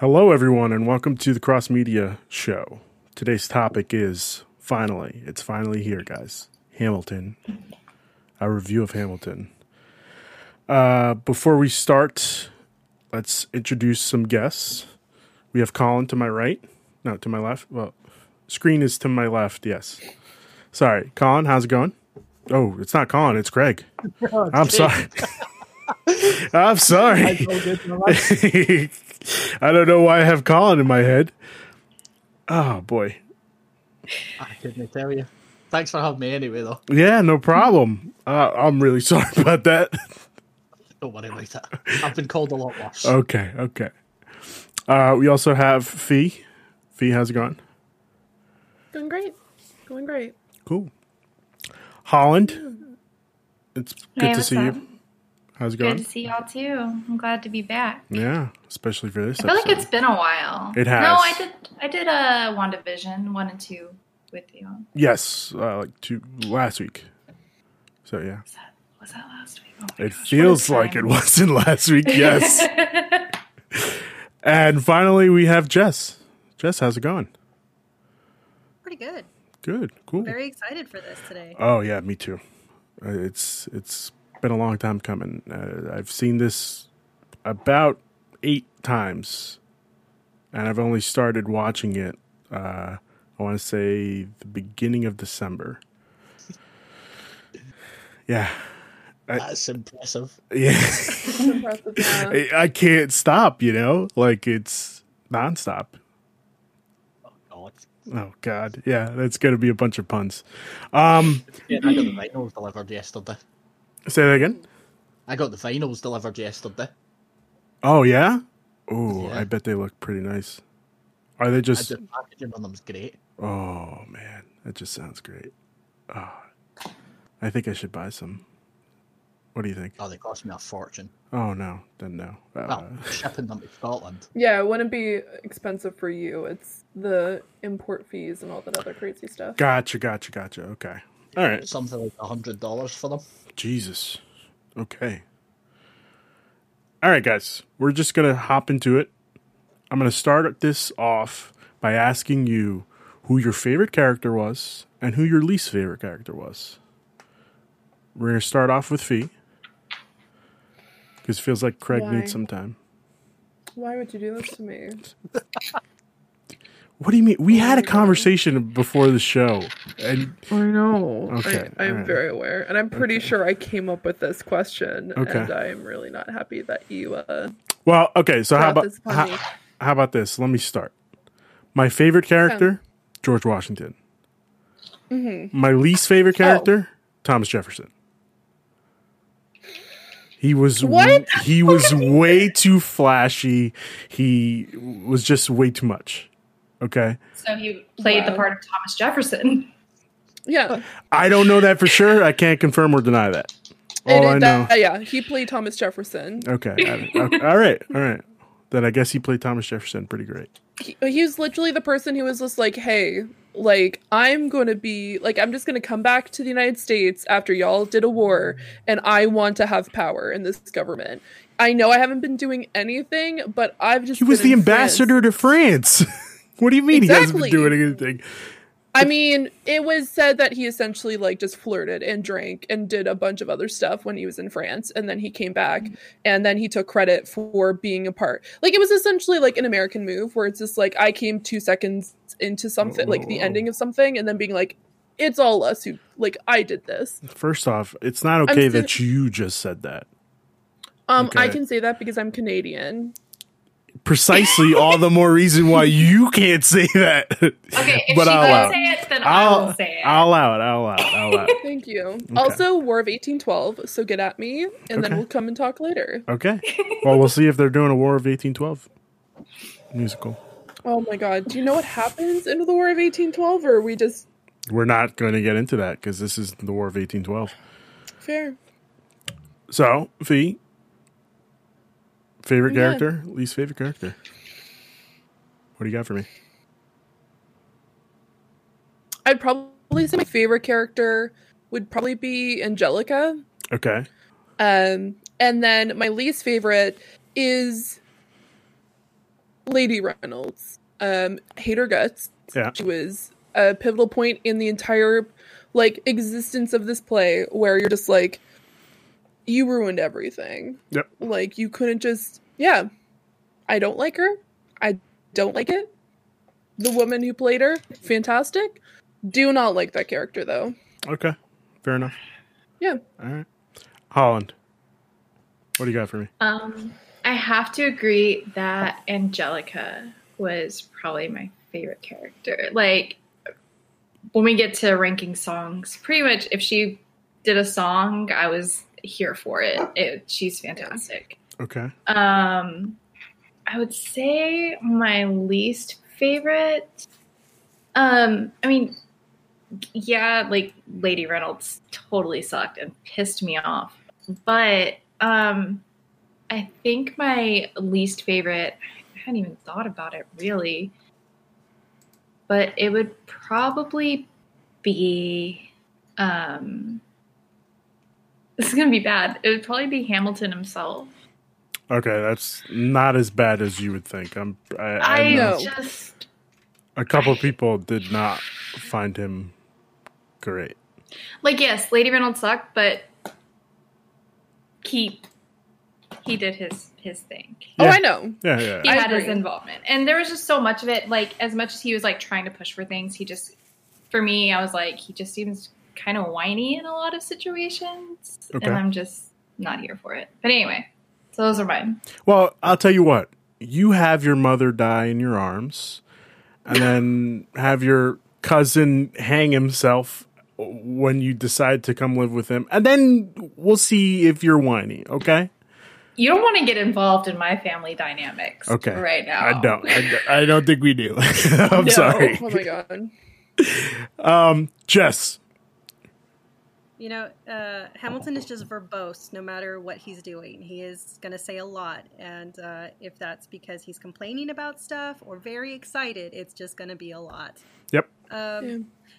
Hello, everyone, and welcome to the Cross Media Show. Today's topic is finally, it's finally here, guys. Hamilton, our review of Hamilton. Before we start, let's introduce some guests. We have Colin to my right. No, to my left. Well, screen is to my left, yes. Sorry. Colin, how's it going? Oh, it's not Colin, it's Craig. Oh, I'm sorry. I'm sorry. I don't know why I have Colin in my head. Oh, boy. I couldn't tell you. Thanks for having me anyway, though. Yeah, no problem. I'm really sorry about that. Don't worry about that. I've been called a lot worse. Okay. We also have Fi. Fi, how's it going? Going great. Cool. Holland, it's good to see you. How's it going? Good to see y'all too. I'm glad to be back. Yeah, especially for this. I feel like it's been a while. It has. No, I did a WandaVision 1 and 2 with you. Yes, like 2 last week. So yeah. Was that last week? Oh my gosh, feels like it wasn't last week. Yes. And finally, we have Jess. Jess, how's it going? Pretty good. Good. Cool. I'm very excited for this today. Oh yeah, me too. It's been a long time coming. I've seen this about 8 times, and I've only started watching it I want to say the beginning of December. Yeah, that's impressive. Yeah. That's impressive, yeah. I can't stop, like it's nonstop. Oh god, yeah, that's gonna be a bunch of puns. Yeah, I got the vinyls delivered yesterday. Say that again? I got the vinyls delivered yesterday. Oh, yeah? Oh, yeah. I bet they look pretty nice. Are they just... The packaging on them's great. Oh, man. That just sounds great. Oh, I think I should buy some. What do you think? Oh, they cost me a fortune. Oh, no. Then no. Shipping them to Scotland. Yeah, it wouldn't be expensive for you. It's the import fees and all that other crazy stuff. Gotcha. Okay. All right. Something like $100 for them. Jesus. Okay. All right, guys. We're just going to hop into it. I'm going to start this off by asking you who your favorite character was and who your least favorite character was. We're going to start off with Fi, because it feels like Craig needs some time. Why would you do this to me? What do you mean? We had a conversation before the show. And I know. Okay. I'm very aware. And I'm pretty sure I came up with this question. Okay. And I'm really not happy that you... well, okay. So how about this? Let me start. My favorite character, George Washington. Mm-hmm. My least favorite character, Thomas Jefferson. He was way too flashy. He was just way too much. Okay. So he played the part of Thomas Jefferson. Yeah. I don't know that for sure. I can't confirm or deny that. I know. Yeah, he played Thomas Jefferson. Okay. All right. Then I guess he played Thomas Jefferson pretty great. He was literally the person who was just like, hey, like, I'm going to be, like, I'm just going to come back to the United States after y'all did a war, and I want to have power in this government. I know I haven't been doing anything, but I've just... He was the ambassador to France. What do you mean He hasn't been doing anything? I mean, it was said that he essentially like just flirted and drank and did a bunch of other stuff when he was in France. And then he came back and then he took credit for being a part. Like it was essentially like an American move where it's just like I came 2 seconds into something, like the ending of something, and then being like, it's all us who like I did this. First off, it's not okay that you just said that. Okay. I can say that because I'm Canadian. Precisely, all the more reason why you can't say that. Okay, if but she doesn't say it, then I will say it. I'll allow it. Thank you. Okay. Also, War of 1812, so get at me, and then we'll come and talk later. Okay. Well, we'll see if they're doing a War of 1812 musical. Oh, my God. Do you know what happens in the War of 1812, or We're not going to get into that, because this is the War of 1812. Fair. So, Fi... Favorite character? Least favorite character? What do you got for me? I'd probably say my favorite character would probably be Angelica. Okay. And then my least favorite is Lady Reynolds, hate her guts. Yeah. She was a pivotal point in the entire like existence of this play where you're just like, you ruined everything. Yep. Like you couldn't just, yeah, I don't like her. I don't like it. The woman who played her, fantastic. Do not like that character though. Okay. Fair enough. Yeah. All right. Holland, what do you got for me? I have to agree that Angelica was probably my favorite character. Like when we get to ranking songs, pretty much if she did a song, I was here for it. She's fantastic. Okay. I would say my least favorite. I mean, yeah, like Lady Reynolds totally sucked and pissed me off. But I think my least favorite, I hadn't even thought about it really, but it would probably be, this is going to be bad. It would probably be Hamilton himself. Okay, that's not as bad as you would think. I know. Just a couple of people did not find him great. Like, yes, Lady Reynolds sucked, but he did his thing. Yeah. Oh, I know. Yeah. He had his involvement. And there was just so much of it. Like, as much as he was, like, trying to push for things, he just, for me, I was like, he just seems kind of whiny in a lot of situations. Okay. And I'm just not here for it. But anyway, so those are mine. Well, I'll tell you what. You have your mother die in your arms and then have your cousin hang himself when you decide to come live with him. And then we'll see if you're whiny, okay? You don't want to get involved in my family dynamics right now. I don't. I don't think we do. I'm sorry. Oh, my God. Jess. You know, Hamilton is just verbose no matter what he's doing. He is going to say a lot. And if that's because he's complaining about stuff or very excited, it's just going to be a lot. Yep.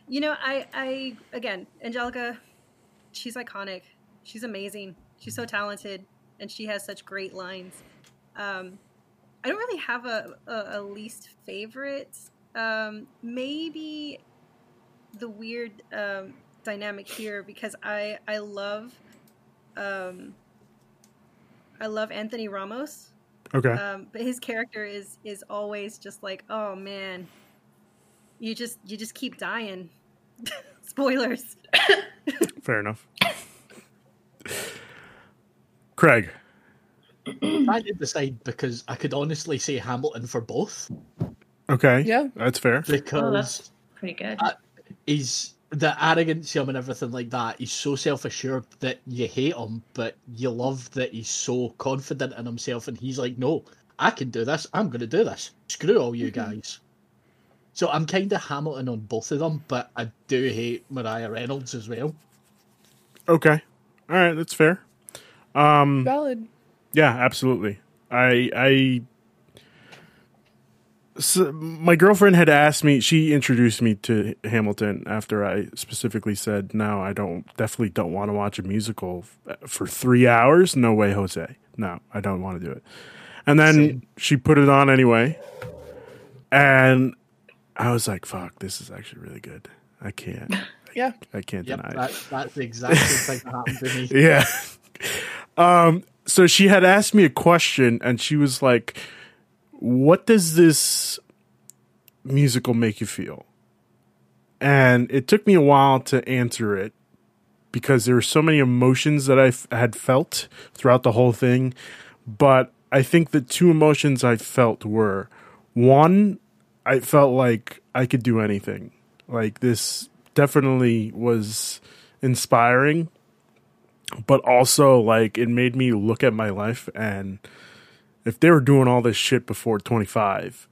You know, I again, Angelica, she's iconic. She's amazing. She's so talented. And she has such great lines. I don't really have a least favorite. Maybe the weird dynamic here because I love Anthony Ramos. Okay. But his character is always just like, oh man, you just keep dying. Spoilers. Fair enough. Craig. I did decide because I could honestly say Hamilton for both. Okay. Yeah. That's fair. Because that's pretty good. He's the arrogance of him and everything like that. He's so self-assured that you hate him, but you love that he's so confident in himself and he's like, no, I can do this. I'm going to do this. Screw all you guys. So I'm kind of Hamilton on both of them, but I do hate Mariah Reynolds as well. Okay. All right. That's fair. Valid. Yeah, absolutely. So my girlfriend had asked me, she introduced me to Hamilton after I specifically said, no, I definitely don't want to watch a musical for 3 hours. No way, Jose. No, I don't want to do it. And then she put it on anyway. And I was like, fuck, this is actually really good. I can't. Yeah. I can't deny it. That's the exact thing that happened to me. Yeah. So she had asked me a question and she was like, what does this musical make you feel? And it took me a while to answer it because there were so many emotions that I had felt throughout the whole thing. But I think the two emotions I felt were, one, I felt like I could do anything. Like this definitely was inspiring. But also, like, it made me look at my life, and if they were doing all this shit before 25,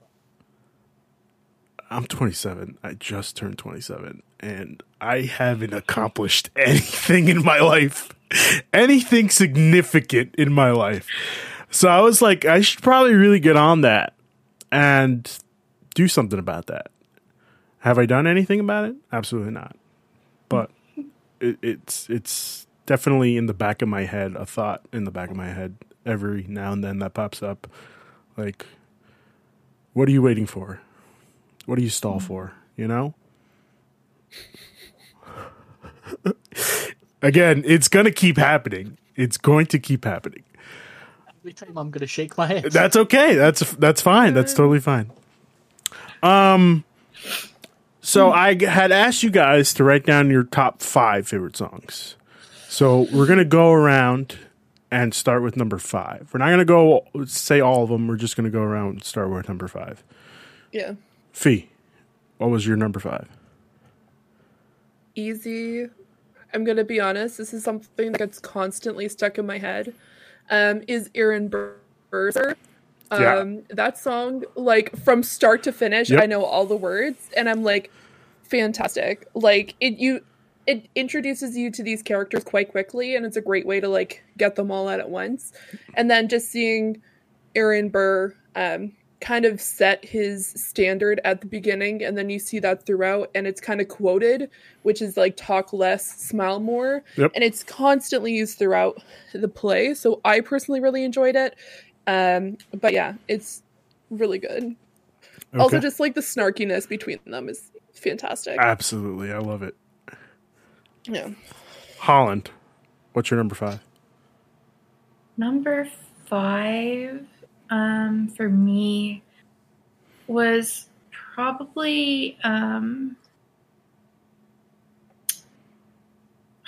I'm 27. I just turned 27, and I haven't accomplished anything in my life, anything significant in my life. So I was like, I should probably really get on that and do something about that. Have I done anything about it? Absolutely not. But it's definitely in the back of my head, a thought in the back of my head every now and then that pops up. Like, What are you waiting for? What do you stall for? You know? Again, it's going to keep happening. It's going to keep happening. Every time I'm going to shake my head. That's okay. That's fine. That's totally fine. So I had asked you guys to write down your top 5 favorite songs. So we're going to go around and start with number 5. We're not going to go say all of them. We're just going to go around and start with number 5. Yeah. Fi, what was your number 5? Easy. I'm going to be honest. This is something that gets constantly stuck in my head. Is Aaron Burser. That song, like, from start to finish, I know all the words, and I'm like, fantastic. Like, it introduces you to these characters quite quickly, and it's a great way to, like, get them all out at once. And then just seeing Aaron Burr kind of set his standard at the beginning, and then you see that throughout, and it's kind of quoted, which is like talk less, smile more. And it's constantly used throughout the play, so I personally really enjoyed it. But yeah, it's really good. Also, just like the snarkiness between them is fantastic. Absolutely, I love it. Yeah. Holland, what's your number 5? Number 5 for me was probably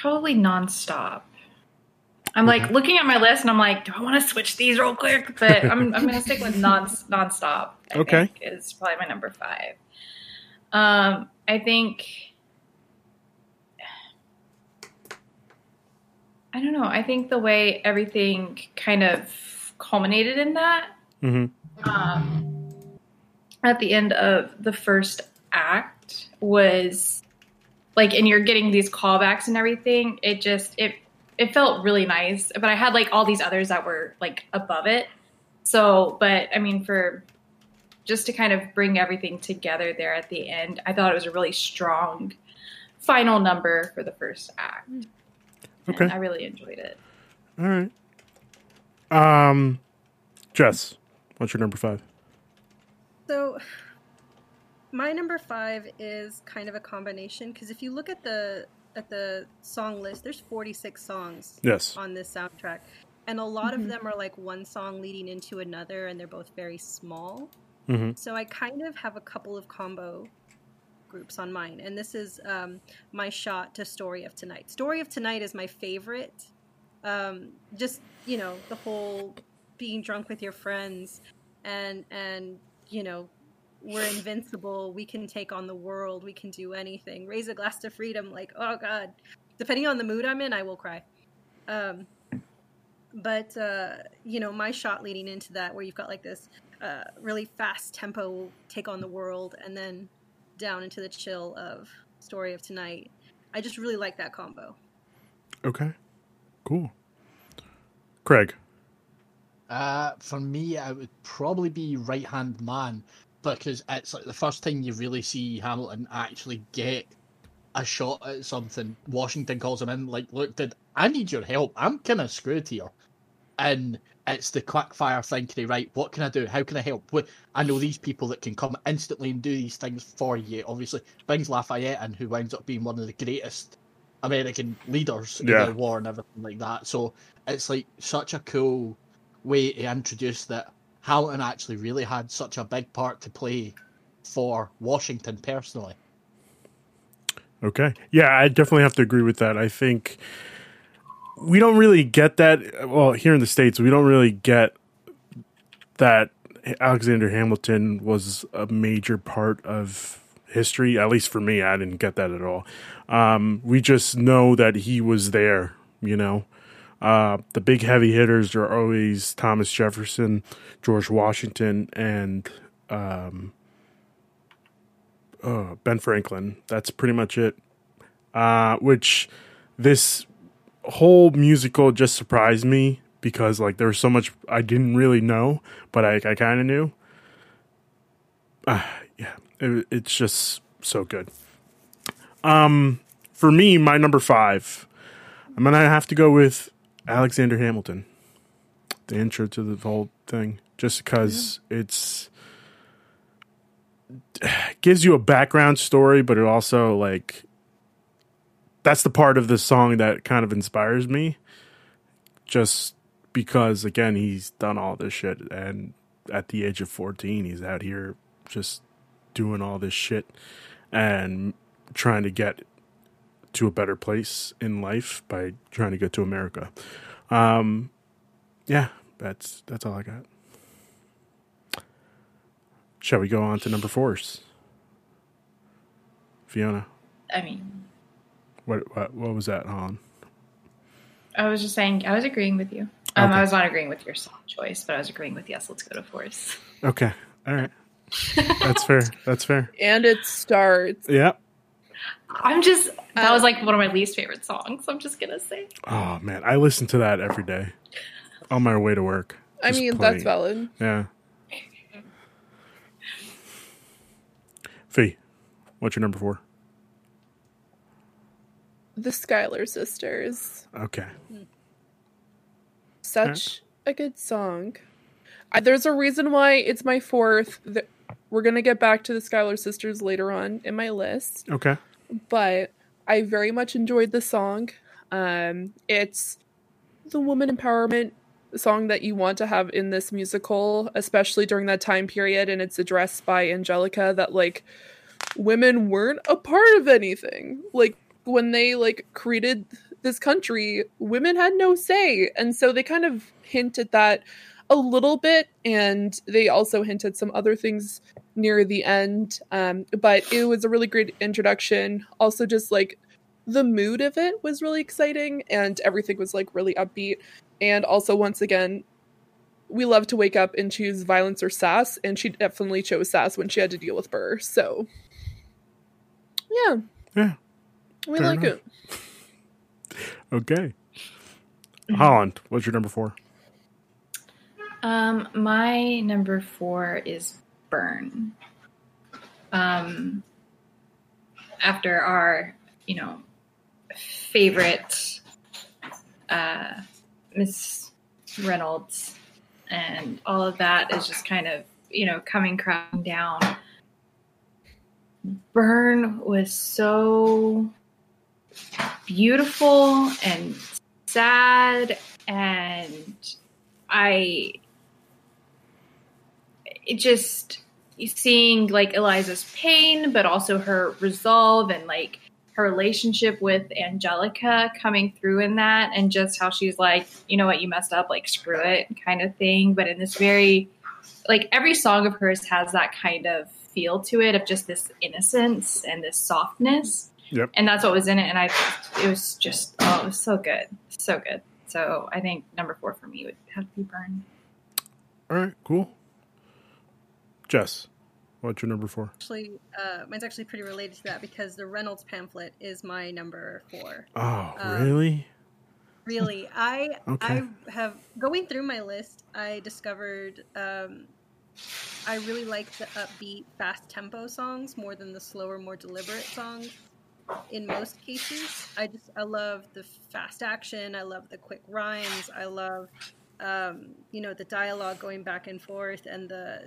Nonstop. I'm like looking at my list and I'm like, do I want to switch these real quick? But I'm going to stick with Nonstop. I think is probably my number 5. I think, I don't know. I think the way everything kind of culminated in that at the end of the first act was like, and you're getting these callbacks and everything. It felt really nice, but I had like all these others that were like above it. So, but I mean, for just to kind of bring everything together there at the end, I thought it was a really strong final number for the first act. Okay. And I really enjoyed it. All right. Jess, what's your number 5? So my number 5 is kind of a combination, because if you look at the song list, there's 46 songs on this soundtrack, and a lot of them are like one song leading into another, and they're both very small. So I kind of have a couple of combo groups on mine, and this is my shot to Story of Tonight. Story of Tonight is my favorite. Just, you know, the whole being drunk with your friends and you know, we're invincible, we can take on the world, we can do anything, raise a glass to freedom, like, oh god, depending on the mood I'm in, I will cry. But you know, my shot leading into that, where you've got like this really fast tempo take on the world, and then down into the chill of Story of Tonight, I just really like that combo. Okay, cool. Craig? For me, I would probably be Right Hand Man, because it's like the first time you really see Hamilton actually get a shot at something. Washington calls him in, like, look, dude, I need your help. I'm kind of screwed here. And it's the quick-fire thinking, right, what can I do? How can I help? I know these people that can come instantly and do these things for you, obviously. Brings Lafayette in, who winds up being one of the greatest American leaders in the war and everything like that. So it's, like, such a cool way to introduce that Hamilton actually really had such a big part to play for Washington personally. Okay. Yeah, I definitely have to agree with that. I think we don't really get that. Well, here in the States, we don't really get that Alexander Hamilton was a major part of history. At least for me, I didn't get that at all. We just know that he was there, you know. The big heavy hitters are always Thomas Jefferson, George Washington, and Ben Franklin. That's pretty much it. Which this whole musical just surprised me, because like there was so much I didn't really know, but I kind of knew. It's just so good. For me, my number 5, I'm gonna have to go with Alexander Hamilton, the intro to the whole thing, just because it's gives you a background story, but it also, like, that's the part of the song that kind of inspires me, just because, again, he's done all this shit, and at the age of 14, he's out here just doing all this shit and trying to get to a better place in life by trying to get to America. Yeah, that's all I got. Shall we go on to number fours? Fiona. I mean, what was that, Holland? I was just saying, I was agreeing with you. Okay. I was not agreeing with your song choice, but I was agreeing with yes, let's go to fours. Okay, all right, that's fair. That's fair. And it starts. Yeah. I'm just that was like one of my least favorite songs. I'm just gonna say. Oh man, I listen to that every day on my way to work. I mean, that's valid. Yeah. Fee, what's your number four? The Schuyler Sisters. Okay. Such a good song. There's a reason why it's my fourth. We're going to get back to the Schuyler Sisters later on in my list. Okay. But I very much enjoyed the song. It's the woman empowerment song that you want to have in this musical, especially during that time period, and it's addressed by Angelica that, like, women weren't a part of anything. Like, when they, like, created this country, women had no say, and so they kind of hinted that a little bit, and they also hinted some other things near the end, but it was a really great introduction. Also, just, like, the mood of it was really exciting, and everything was, like, really upbeat. And also, once again, we love to wake up and choose violence or sass, and she definitely chose sass when she had to deal with Burr. So, yeah. Yeah. We like enough. It. Okay. Holland, what's your number four? My number four is Burn. After our, you know, favorite Miss Reynolds and all of that is just kind of, you know, coming crashing down. Burn was so beautiful and sad, and it just seeing, like, Eliza's pain, but also her resolve and, like, her relationship with Angelica coming through in that, and just how she's like, you know what, you messed up, like, screw it kind of thing. But in this very, like, every song of hers has that kind of feel to it of just this innocence and this softness. Yep. And that's what was in it. And it was just, oh, it was so good. So good. So I think number four for me would have to be Burn. All right, cool. Jess, what's your number four? Actually, mine's actually pretty related to that because the Reynolds pamphlet is my number four. Oh, really? Really. I have, going through my list, I discovered I really like the upbeat, fast tempo songs more than the slower, more deliberate songs. In most cases, I love the fast action. I love the quick rhymes. I love, you know, the dialogue going back and forth, and the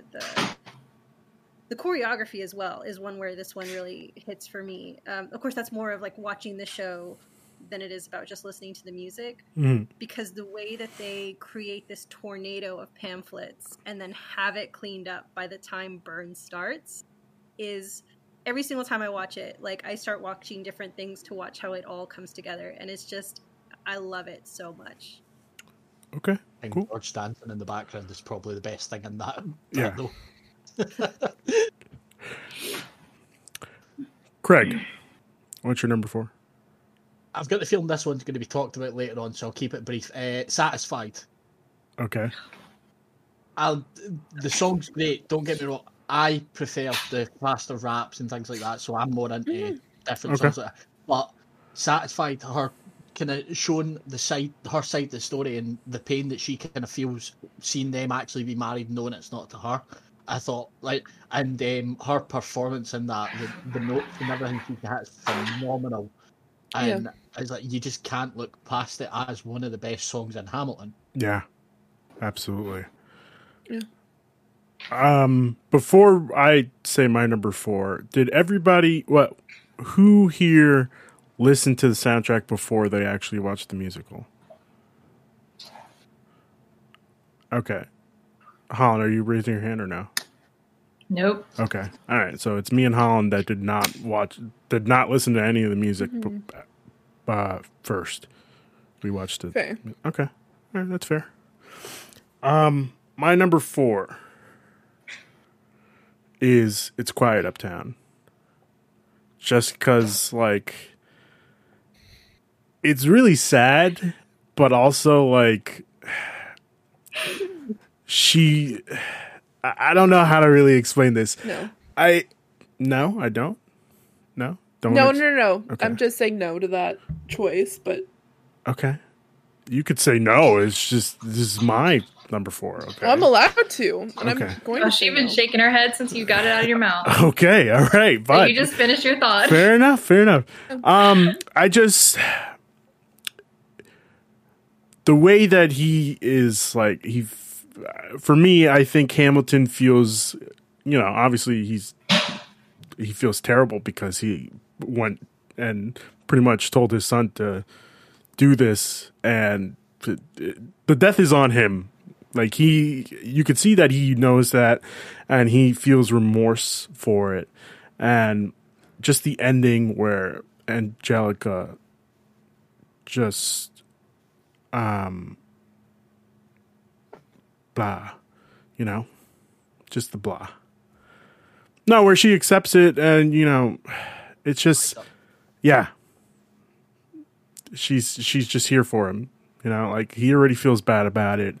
choreography as well is one where this one really hits for me. Of course, that's more of, like, watching the show than it is about just listening to the music, because the way that they create this tornado of pamphlets and then have it cleaned up by the time Burn starts is every single time I watch it, like, I start watching different things to watch how it all comes together. And it's just, I love it so much. Okay, I think cool. George Stanton in the background is probably the best thing in that. Yeah. Craig, what's your number four? I've got the feeling this one's going to be talked about later on, so I'll keep it brief. Satisfied. Okay. The song's great, don't get me wrong. I prefer the faster raps and things like that, so I'm more into different songs. But Satisfied, her kind of showing her side of the story and the pain that she kind of feels seeing them actually be married, knowing it's not to her. I thought, like, and her performance in that, the notes and everything she had is phenomenal. And it's like, you just can't look past it as one of the best songs in Hamilton. Yeah, absolutely. Yeah. Before I say my number four, did everybody who here listened to the soundtrack before they actually watched the musical? Okay. Holland, are you raising your hand or no? Nope. Okay. All right. So it's me and Holland that did not listen to any of the music first. We watched it. Fair. Okay. All right. That's fair. My number four is It's Quiet Uptown. Just because, like, it's really sad, but also, like, I don't know how to really explain this. No, I don't. No? No. Okay. I'm just saying no to that choice, but. Okay. You could say no. It's just, this is my number four. Okay. Well, I'm allowed to. She's been shaking her head since you got it out of your mouth. Okay. All right. But so you just finished your thought. Fair enough. The way that he is, like, for me, I think Hamilton feels, you know, obviously he feels terrible because he went and pretty much told his son to do this, and the death is on him. Like, you could see that he knows that, and he feels remorse for it. And just the ending where Angelica just, blah, you know, just the blah. No, where she accepts it, and, you know, it's just, yeah. She's just here for him, you know, like, he already feels bad about it.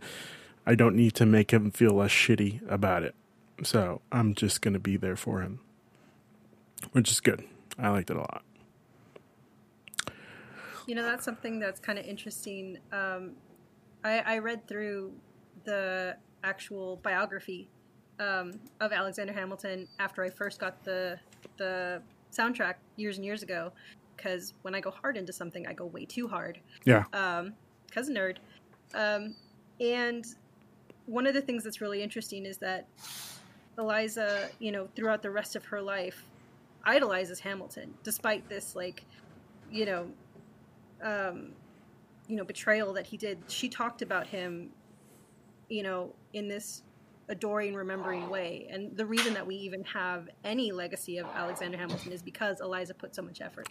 I don't need to make him feel less shitty about it. So I'm just going to be there for him, which is good. I liked it a lot. You know, that's something that's kind of interesting. I read through the actual biography of Alexander Hamilton after I first got the soundtrack years and years ago. Because when I go hard into something, I go way too hard. Yeah. Because nerd. And one of the things that's really interesting is that Eliza, you know, throughout the rest of her life, idolizes Hamilton, despite this, like, you know, betrayal that he did. She talked about him, you know, in this adoring, remembering way. And the reason that we even have any legacy of Alexander Hamilton is because Eliza put so much effort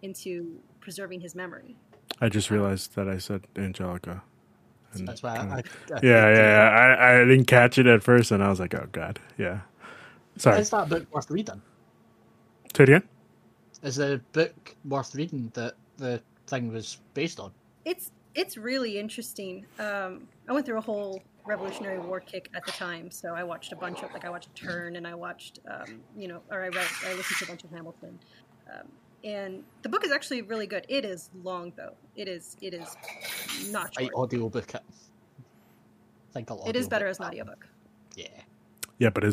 into preserving his memory. I just realized that I said Angelica. And that's why I didn't catch it at first, and I was like, oh, God. Yeah. Sorry. Is that book worth reading? Say it again? Is the book worth reading that the thing was based on? It's really interesting. I went through a whole Revolutionary War kick at the time, so I watched a bunch of, like, I watched Turn, and I watched, I listened to a bunch of Hamilton, and the book is actually really good. It is long, though. It is not short. Audiobook. I think it is better as an audiobook. Yeah. Yeah, but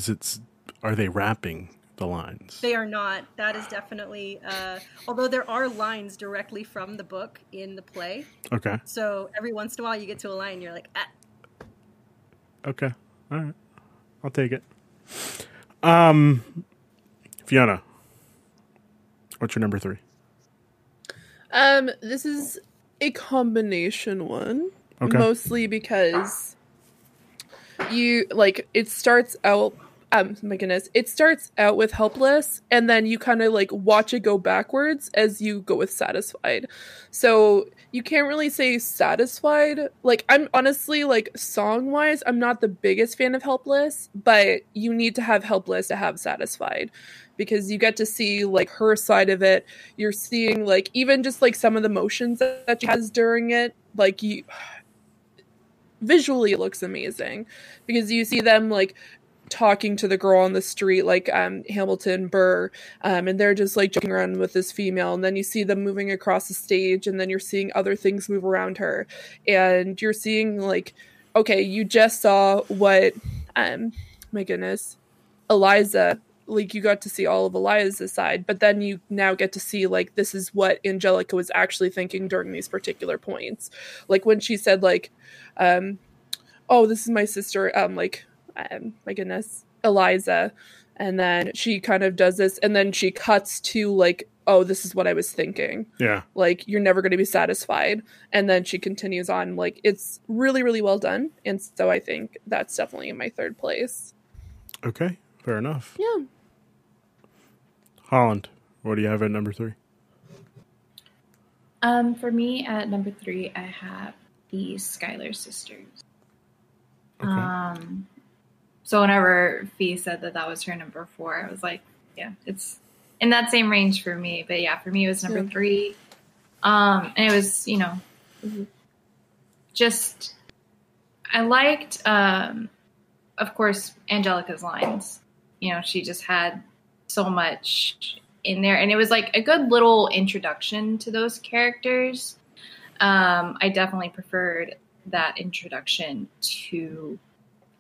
are they rapping the lines? They are not. That is definitely, although there are lines directly from the book in the play. Okay. So every once in a while, you get to a line, and you're like, ah. Okay. All right. I'll take it. Fiona, what's your number three? This is a combination one. Okay. Mostly because it starts out, my goodness, it starts out with Helpless, and then you kind of, like, watch it go backwards as you go with Satisfied. So you can't really say Satisfied. Like, I'm honestly, like, song-wise, I'm not the biggest fan of Helpless, but you need to have Helpless to have Satisfied, because you get to see, like, her side of it. You're seeing, like, even just, like, some of the motions that she has during it. Like, you visually, it looks amazing, because you see them, like, talking to the girl on the street, like, Hamilton, Burr, and they're just, like, joking around with this female, and then you see them moving across the stage, and then you're seeing other things move around her, and you're seeing, like, okay, you just saw what, my goodness, Eliza, like, you got to see all of Eliza's side, but then you now get to see, like, this is what Angelica was actually thinking during these particular points. Like, when she said, like, oh, this is my sister, like, my goodness, Eliza. And then she kind of does this, and then she cuts to like, oh, this is what I was thinking. Yeah. Like, you're never going to be satisfied. And then she continues on. Like, it's really, really well done. And so I think that's definitely in my third place. Okay. Fair enough. Yeah. Holland, what do you have at number three? For me, at number three, I have the Skylar sisters. Okay. So whenever Fi said that that was her number four, I was like, yeah, it's in that same range for me. But yeah, for me, it was number three. And it was, you know, just, I liked, of course, Angelica's lines. You know, she just had so much in there. And it was like a good little introduction to those characters. I definitely preferred that introduction to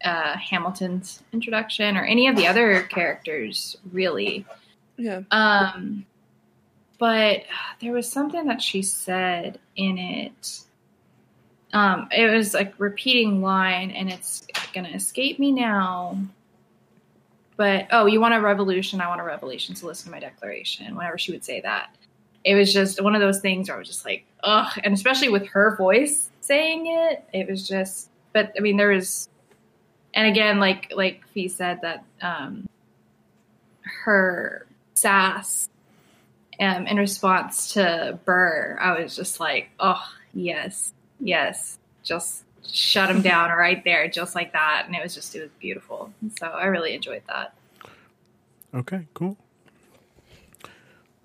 Hamilton's introduction, or any of the other characters, really. Yeah. But there was something that she said in it. It was like repeating line, and it's gonna escape me now. But oh, you want a revolution? I want a revolution. So listen to my declaration. Whenever she would say that, it was just one of those things where I was just like, ugh. And especially with her voice saying it, it was just. But I mean, there was. And again, like Fi said, that her sass in response to Burr, I was just like, oh, yes, yes. Just shut him down right there, just like that. And it was beautiful. And so I really enjoyed that. Okay, cool.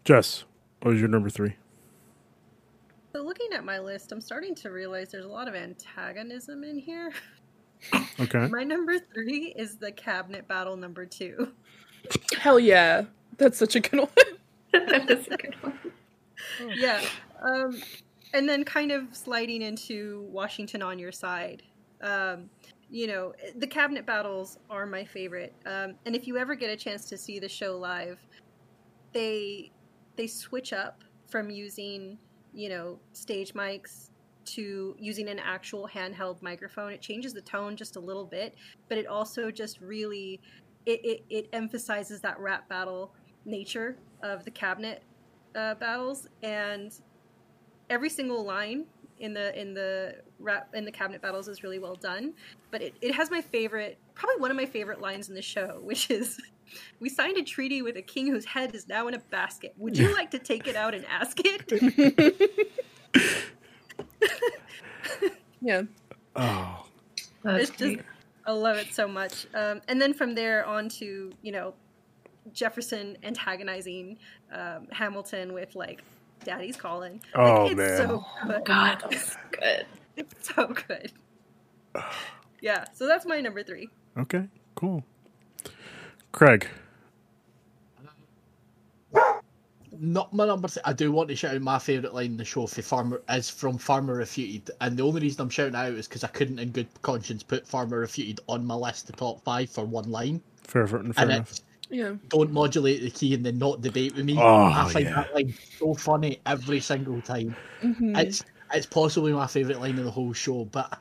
Jess, what was your number three? So looking at my list, I'm starting to realize there's a lot of antagonism in here. Okay. My number three is the cabinet battle number two. Hell yeah. That's such a good one. That's a good one. Yeah. And then kind of sliding into Washington on your side. You know, the cabinet battles are my favorite. And if you ever get a chance to see the show live, they switch up from using, you know, stage mics to using an actual handheld microphone. It changes the tone just a little bit, but it also just really, it emphasizes that rap battle nature of the cabinet battles. And every single line in the cabinet battles is really well done. But it has my favorite, probably one of my favorite lines in the show, which is, "We signed a treaty with a king whose head is now in a basket. Would you like to take it out and ask it?" Yeah. Oh, that's it's just cute. I love it so much. And then from there on to, you know, Jefferson antagonizing Hamilton with like, "Daddy's calling." Oh, like, it's man! So good. Oh God, that's good. It's so good. Yeah. So that's my number three. Okay. Cool. Craig. Not my number three. I do want to shout out my favourite line in the show from Farmer Refuted, and the only reason I'm shouting out is because I couldn't in good conscience put Farmer Refuted on my list of top five for one line. Fair enough. Yeah. "Don't modulate the key and then not debate with me." Oh, I find that line so funny every single time. Mm-hmm. It's possibly my favourite line of the whole show, but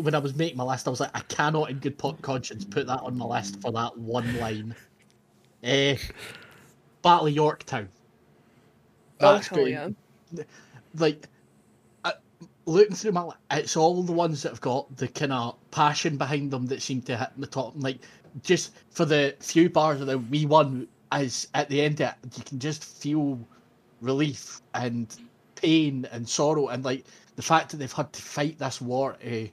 when I was making my list, I was like, I cannot in good conscience put that on my list for that one line. Battle of Yorktown. That's great. Yeah. Like, looking through my, it's all the ones that have got the kind of passion behind them that seem to hit the top. Like, just for the few bars of the "we won," as at the end of it, you can just feel relief and pain and sorrow, and like the fact that they've had to fight this war to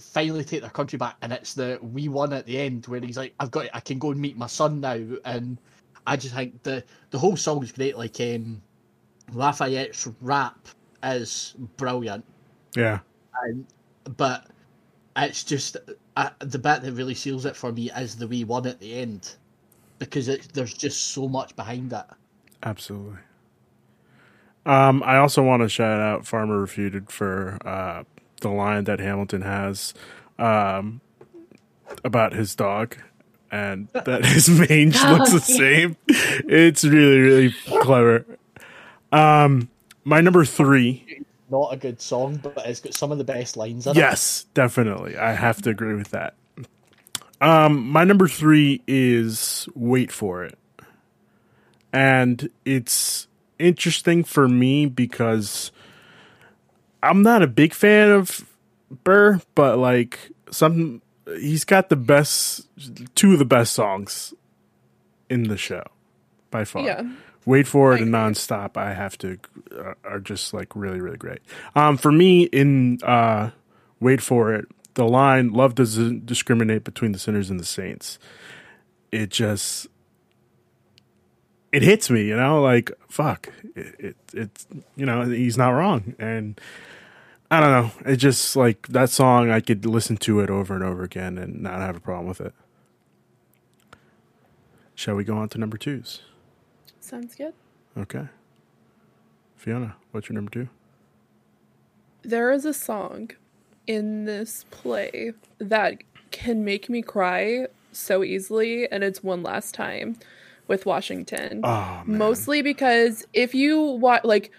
finally take their country back, and it's the "we won" at the end where he's like, "I've got it, I can go and meet my son now," and I just think the whole song is great. Like, Lafayette's rap is brilliant. Yeah. But it's just the bit that really seals it for me is the "we won" at the end, because there's just so much behind it. Absolutely. I also want to shout out Farmer Refuted for the line that Hamilton has about his dog, and that his mange looks the same. It's really, really clever. My number three. It's not a good song, but it's got some of the best lines in it. Yes, definitely. I have to agree with that. My number 3 is wait for it. And it's interesting for me because I'm not a big fan of Burr, but like he's got the best, two of the best songs in the show by far. Yeah. Wait for it and Nonstop, I have to, are just like really, really great. For me in Wait for It, the line, love doesn't discriminate between the sinners and the saints. It just, it hits me, you know, like, fuck, it's, you know, he's not wrong. And I don't know, it just like that song, I could listen to it over and over again and not have a problem with it. Shall we go on to number 2s? Sounds good. Okay. Fiona, what's your number 2? There is a song in this play that can make me cry so easily, and it's One Last Time with Washington. Oh, man. Mostly because if you watch, like,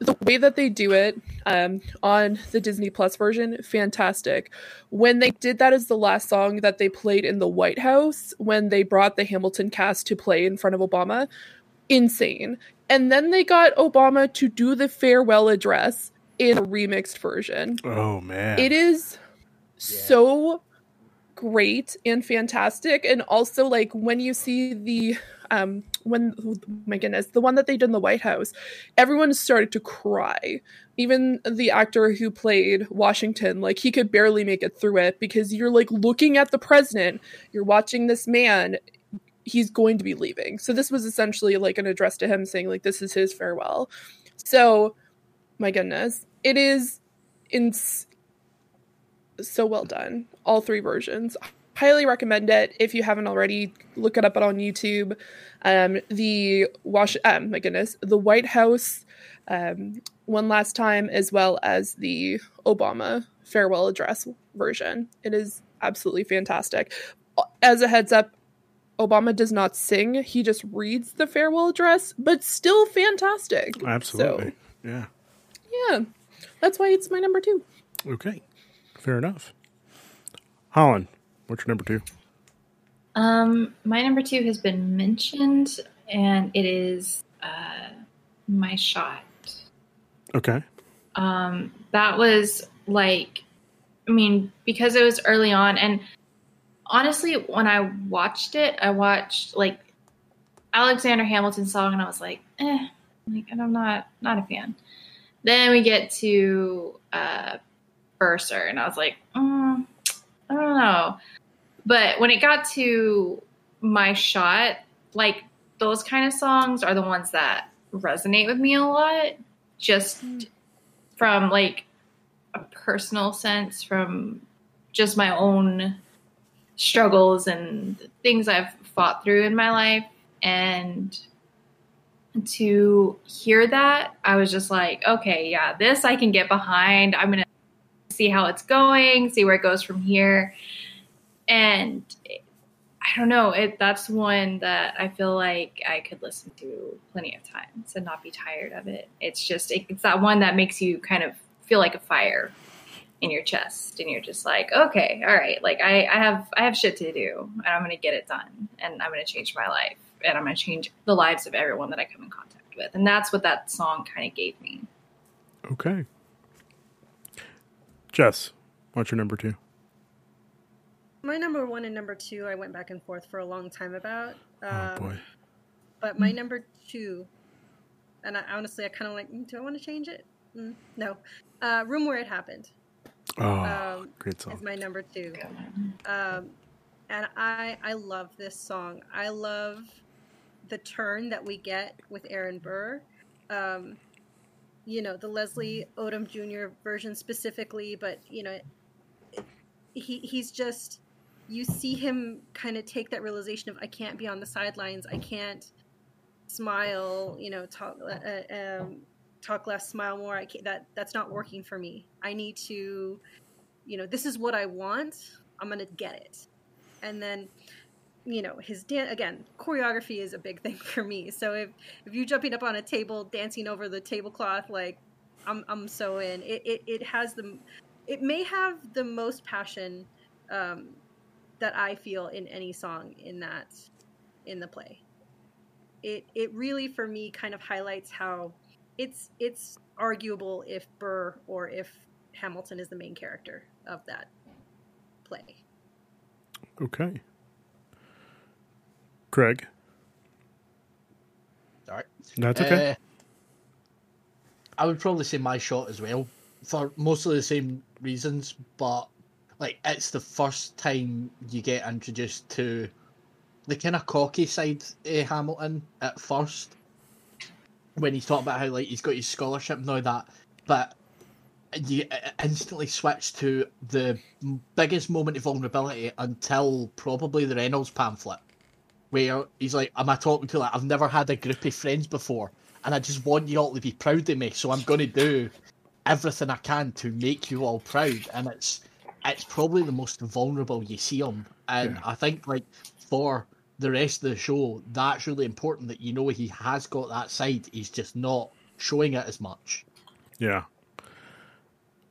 the way that they do it on the Disney Plus version, fantastic. When they did that as the last song that they played in the White House, when they brought the Hamilton cast to play in front of Obama, insane. And then they got Obama to do the farewell address in a remixed version. Oh, man. It is so great and fantastic. And also, like, when you see the... when, oh my goodness, the one that they did in the White House, everyone started to cry. Even the actor who played Washington, like, he could barely make it through it because you're like looking at the president, you're watching this man, he's going to be leaving. So this was essentially like an address to him saying like, this is his farewell. So my goodness, it is so well done. All 3 versions. Highly recommend it. If you haven't already, look it up on YouTube. The White House One Last Time, as well as the Obama farewell address version. It is absolutely fantastic. As a heads up, Obama does not sing. He just reads the farewell address, but still fantastic. Absolutely. So, yeah. Yeah. That's why it's my number 2. Okay. Fair enough. Holland, what's your number 2? My number 2 has been mentioned, and it is My Shot. Okay. That was like, I mean, because it was early on, and honestly, when I watched like Alexander Hamilton's song, and I was like, and I'm not a fan. Then we get to Bursar, and I was like, I don't know. But when it got to My Shot, like, those kind of songs are the ones that resonate with me a lot, just from, like, a personal sense, from just my own struggles and things I've fought through in my life. And to hear that, I was just like, okay, yeah, this I can get behind. I'm going to see how it's going, see where it goes from here. And I don't know, that's one that I feel like I could listen to plenty of times and not be tired of it. It's just, it's that one that makes you kind of feel like a fire in your chest. And you're just like, okay, all right, like I have shit to do, and I'm going to get it done, and I'm going to change my life, and I'm going to change the lives of everyone that I come in contact with. And that's what that song kind of gave me. Okay. Jess, what's your number 2? My number 1 and number 2, I went back and forth for a long time about. But my number 2, and I kind of like, do I want to change it? No. Room Where It Happened. Oh, great song. Is my number 2. And I love this song. I love the turn that we get with Aaron Burr. You know, the Leslie Odom Jr. version specifically, but, you know, he's just... You see him kind of take that realization of, I can't be on the sidelines. I can't smile, you know, talk less, smile more. I can't, that's not working for me. I need to, you know, this is what I want. I'm going to get it. And then, you know, his dance, again, choreography is a big thing for me. So if you're jumping up on a table, dancing over the tablecloth, like I'm so in. It may have the most passion that I feel in any song in the play. It really, for me, kind of highlights how it's arguable if Burr or if Hamilton is the main character of that play. Okay. Craig. Sorry. No, it's okay. I would probably say My Shot as well, for mostly the same reasons, but like it's the first time you get introduced to the kind of cocky side of Hamilton at first, when he's talking about how like he's got his scholarship and all that, but you instantly switch to the biggest moment of vulnerability until probably the Reynolds pamphlet, where he's like, am I talking to, like, I've never had a group of friends before, and I just want you all to be proud of me, so I'm going to do everything I can to make you all proud. And it's probably the most vulnerable you see him. And yeah. I think, like, for the rest of the show, that's really important that, you know, he has got that side. He's just not showing it as much. Yeah.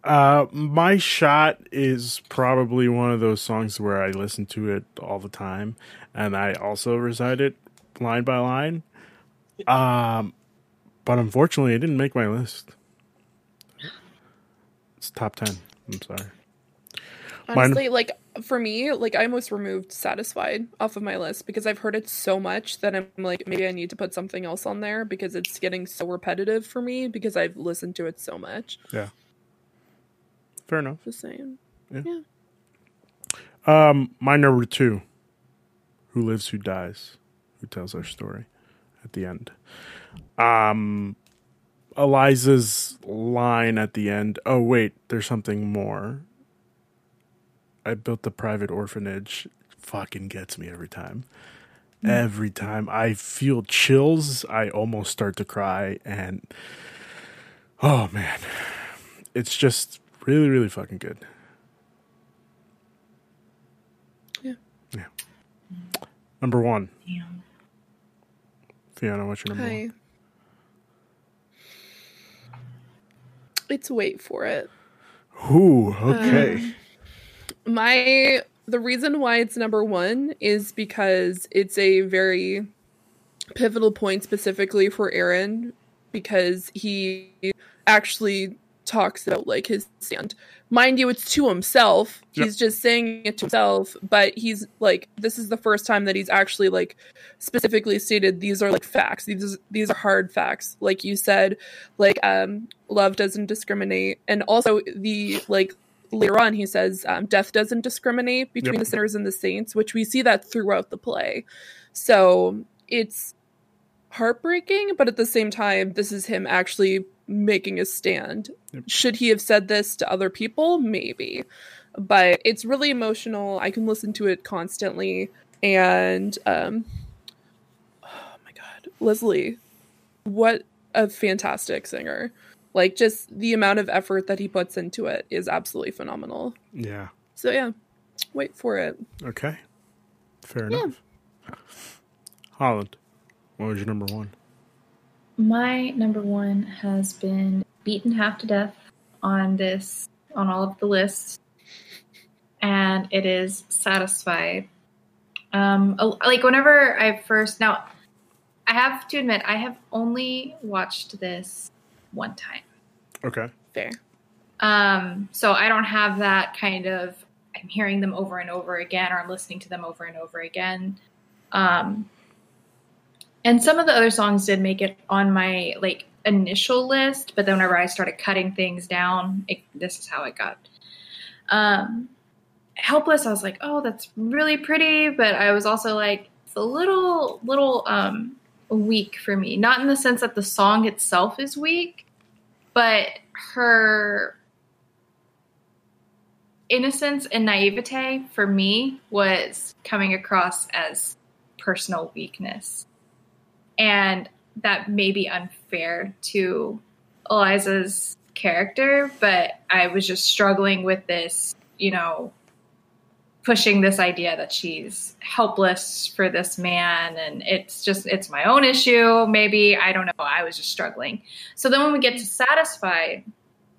My Shot is probably one of those songs where I listen to it all the time, and I also recite it line by line. But unfortunately, it didn't make my list. It's top 10. I'm sorry. Honestly, like, for me, like, I almost removed Satisfied off of my list because I've heard it so much that I'm like, maybe I need to put something else on there because it's getting so repetitive for me because I've listened to it so much. Yeah. Fair enough. Just saying. Yeah. My number 2, Who Lives, Who Dies, Who Tells Our Story at the end. Eliza's line at the end, oh, wait, there's something more. I built the private orphanage. Fucking gets me every time. Mm. Every time I feel chills, I almost start to cry. And, oh, man, it's just really, really fucking good. Yeah. Number 1. Damn. Fiona, what's your number 1? It's Wait For It. Ooh, okay. The reason why it's number 1 is because it's a very pivotal point specifically for Aaron, because he actually talks about, like, his stand. Mind you, it's to himself. Yep. He's just saying it to himself, but he's like, this is the first time that he's actually, like, specifically stated these are, like, facts. These are hard facts. Like you said, like, love doesn't discriminate. And also the, like, later on he says, death doesn't discriminate between the sinners and the saints, which we see that throughout the play. So it's heartbreaking, but at the same time, this is him actually making a stand. Yep. Should he have said this to other people? Maybe. But it's really emotional. I can listen to it constantly. And oh my god, Leslie, what a fantastic singer. Like, just the amount of effort that he puts into it is absolutely phenomenal. Yeah. So yeah, Wait For It. Okay. Fair enough. Holland, what was your number 1? My number 1 has been beaten half to death on all of the lists, and it is Satisfied. Like, whenever I first, now I have to admit, I have only watched this one time. Okay. Fair. So I don't have that kind of, I'm hearing them over and over again, or I'm listening to them over and over again. And some of the other songs did make it on my, like, initial list, but then whenever I started cutting things down, this is how it got. Helpless, I was like, oh, that's really pretty, but I was also like, it's a little weak for me. Not in the sense that the song itself is weak, but her innocence and naivete, for me, was coming across as personal weakness. And that may be unfair to Eliza's character, but I was just struggling with this, you know, pushing this idea that she's helpless for this man, and it's my own issue, maybe. I don't know. I was just struggling. So then when we get to Satisfied,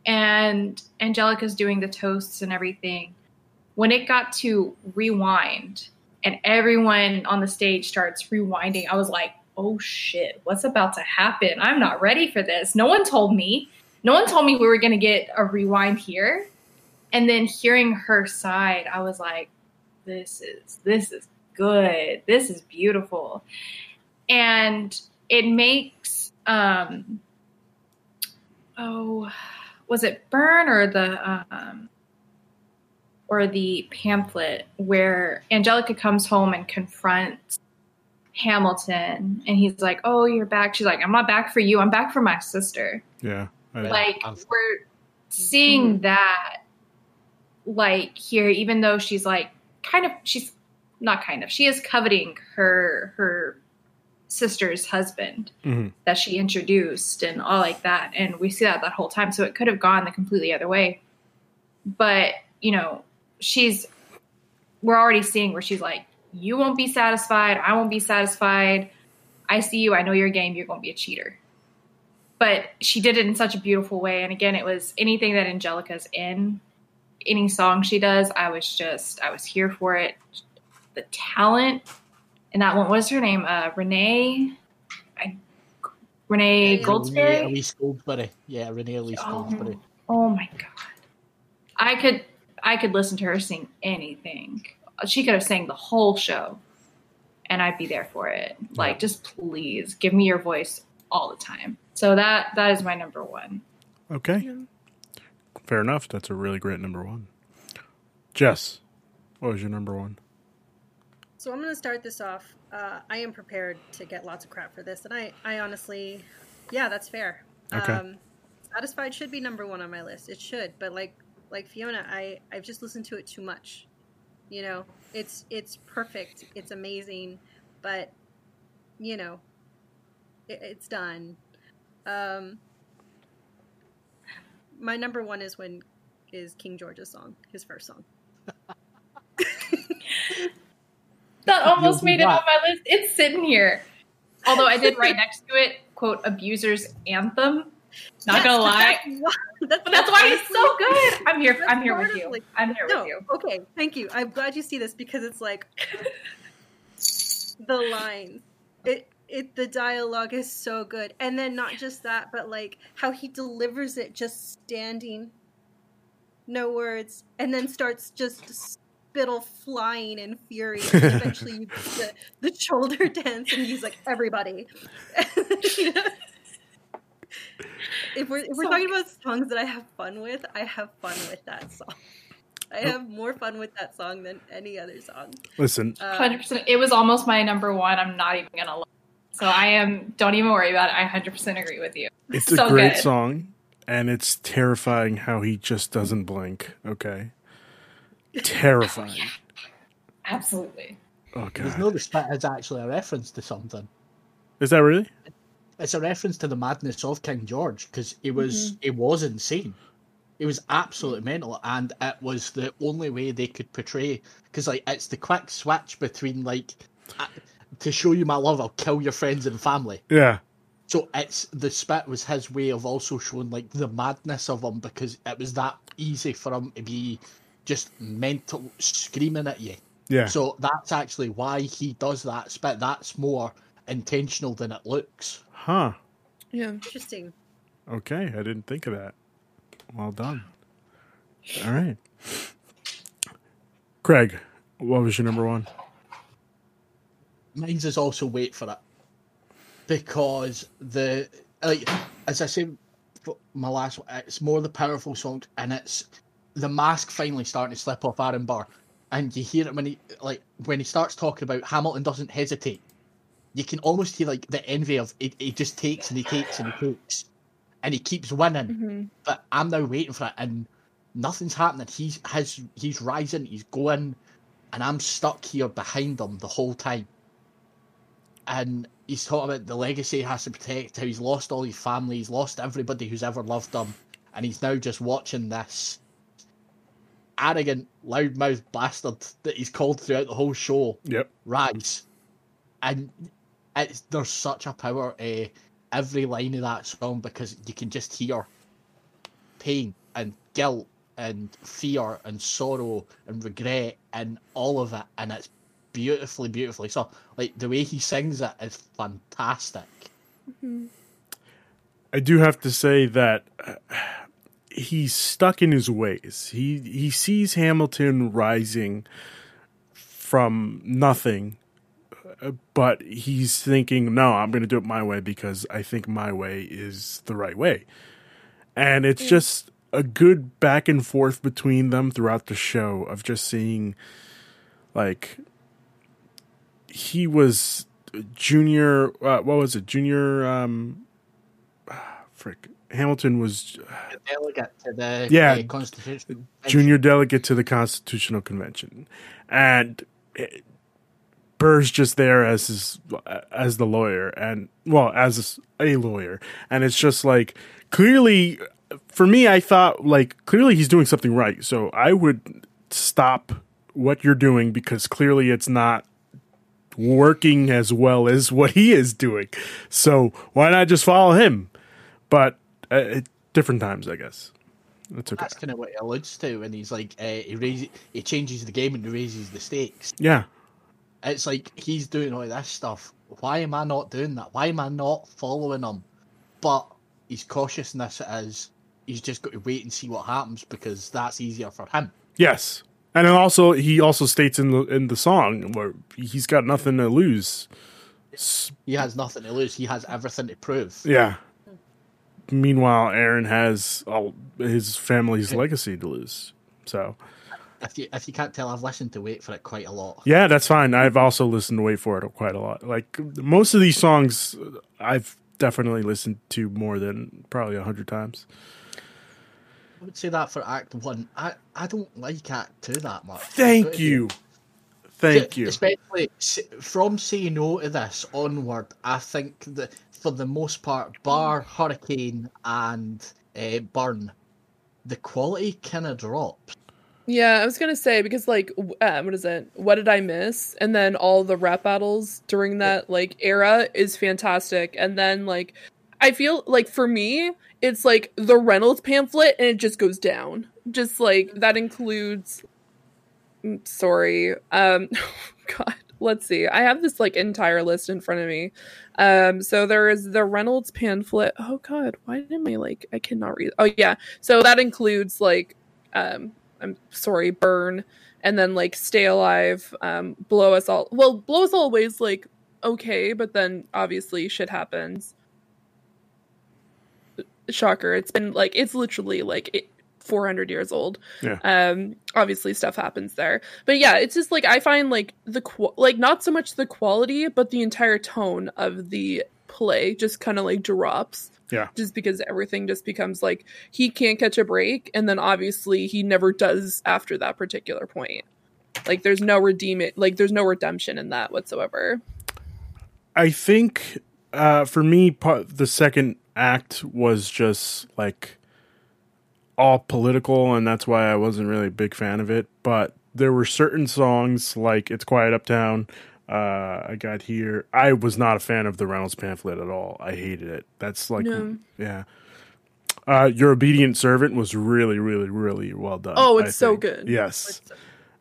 and Angelica's doing the toasts and everything, when it got to rewind and everyone on the stage starts rewinding, I was like, oh shit, what's about to happen? I'm not ready for this. No one told me. No one told me we were going to get a rewind here. And then hearing her side, I was like, this is good. This is beautiful. And it makes, was it Burn or the pamphlet where Angelica comes home and confronts Hamilton and he's like, oh, you're back. She's like, I'm not back for you. I'm back for my sister. Yeah. Like, we're seeing that, like, here, even though she's like, she is coveting her sister's husband that she introduced and all like that. And we see that whole time. So it could have gone the completely other way. But, you know, we're already seeing where she's like, you won't be satisfied. I won't be satisfied. I see you. I know your game. You're going to be a cheater. But she did it in such a beautiful way. And again, it was anything that Angelica's in, any song she does, I was here for it. The talent. And that one, what was her name? Renee Goldsberry? Elise Goldsberry. Yeah, Renee Elise Goldsberry. Oh my God. I could listen to her sing anything. She could have sang the whole show and I'd be there for it. Yeah. Like, just please give me your voice all the time. So that is my number one. Okay. Yeah. Fair enough. That's a really great number one. Jess, what was your number one? So I'm going to start this off. I am prepared to get lots of crap for this. And I honestly, yeah, that's fair. Okay. Satisfied should be number one on my list. It should. But like Fiona, I've just listened to it too much. You know, it's perfect. It's amazing. But, you know, it's done. My number one is King George's song, his first song. That almost made it on my list. It's sitting here. Although I did write next to it, quote, abuser's anthem. Not gonna lie. That's why it's so good. I'm here with you. Okay, thank you. I'm glad you see this because it's like the lines. The dialogue is so good. And then not just that, but like how he delivers it just standing, no words, and then starts just spittle flying in fury. And eventually you get the shoulder dance and he's like, everybody. You know? If we're talking about songs that I have fun with that song. I have more fun with that song than any other song. Listen. 100%. It was almost my number one. I'm not even going to lie. So don't even worry about it. I 100% agree with you. It's so a great good. Song, and it's terrifying how he just doesn't blink, okay? Terrifying. Oh, yeah. Absolutely. Oh, God. There's no respect. It's actually a reference to something. Is that really? It's a reference to the madness of King George, because it was insane. It was absolutely mental, and it was the only way they could portray, because like, it's the quick switch between like... to show you my love, I'll kill your friends and family. Yeah. So it's the spit was his way of also showing like the madness of him, because it was that easy for him to be just mental screaming at you. Yeah. So that's actually why he does that spit. That's more intentional than it looks. Huh. Yeah. Interesting. Okay, I didn't think of that. Well done. All right. Craig, what was your number one? Mine's is also wait for it, because as I said, my last one, it's more the powerful song, and it's the mask finally starting to slip off Aaron Burr, and you hear it when he starts talking about Hamilton doesn't hesitate. You can almost hear like the envy of he just takes and he takes and he takes, and he keeps winning. Mm-hmm. But I'm now waiting for it, and nothing's happening. He's rising, he's going, and I'm stuck here behind him the whole time. And he's talking about the legacy he has to protect, how he's lost all his family, he's lost everybody who's ever loved him, and he's now just watching this arrogant, loudmouth bastard that he's called throughout the whole show rise. And there's such a power to every line of that song, because you can just hear pain and guilt and fear and sorrow and regret and all of it, and it's beautifully, beautifully so. Like, the way he sings it is fantastic. Mm-hmm. I do have to say that he's stuck in his ways. He sees Hamilton rising from nothing, but he's thinking, no, I'm going to do it my way because I think my way is the right way. And it's just a good back and forth between them throughout the show of just seeing, like, he was junior, Hamilton was delegate to the Constitutional Convention. Junior delegate to the Constitutional Convention, and Burr's just there as a lawyer, and it's just like, clearly for me, I thought, like, clearly he's doing something right, so I would stop what you're doing because clearly it's not working as well as what he is doing. So why not just follow him? But at different times, I guess. That's okay. That's kind of what he alludes to, and he's like, he changes the game and he raises the stakes. Yeah. It's like, he's doing all this stuff. Why am I not doing that? Why am I not following him? But his cautiousness is, he's just got to wait and see what happens because that's easier for him. Yes. And then also, he also states in the song where he's got nothing to lose. He has nothing to lose. He has everything to prove. Yeah. Meanwhile, Aaron has all his family's legacy to lose. So, if you can't tell, I've listened to Wait For It quite a lot. Yeah, that's fine. I've also listened to Wait For It quite a lot. Like, most of these songs, I've definitely listened to more than probably 100 times. I would say that for Act 1. I don't like Act 2 that much. Thank you. Thank you. Especially from Say No to This onward, I think that, for the most part, bar Hurricane and Burn, the quality kind of drops. Yeah, I was going to say, because, like, what is it? What Did I Miss? And then all the rap battles during that, like, era is fantastic. And then, like, I feel like, for me, it's, like, the Reynolds pamphlet, and it just goes down. Just, like, that includes... Sorry. God. Let's see. I have this, like, entire list in front of me. So there is the Reynolds pamphlet. Oh, God. Why didn't I, like, I cannot read. Oh, yeah. So that includes, like, I'm sorry, Burn. And then, like, Stay Alive, Blow Us All. Well, Blow Us All always, like, okay. But then, obviously, shit happens. Shocker. It's been, like, it's literally, like... 400 years old. Yeah. Obviously stuff happens there, but yeah, it's just like, I find like the not so much the quality, but the entire tone of the play just kind of like drops. Yeah. Just because everything just becomes like, he can't catch a break, and then obviously he never does after that particular point. Like, there's no redemption in that whatsoever. I think for me, the second act was just like all political, and that's why I wasn't really a big fan of it. But there were certain songs like It's Quiet Uptown, I Got Here. I was not a fan of the Reynolds pamphlet at all. I hated it. That's like, no. Yeah. Your Obedient Servant was really, really, really well done. Oh, it's so good. Yes.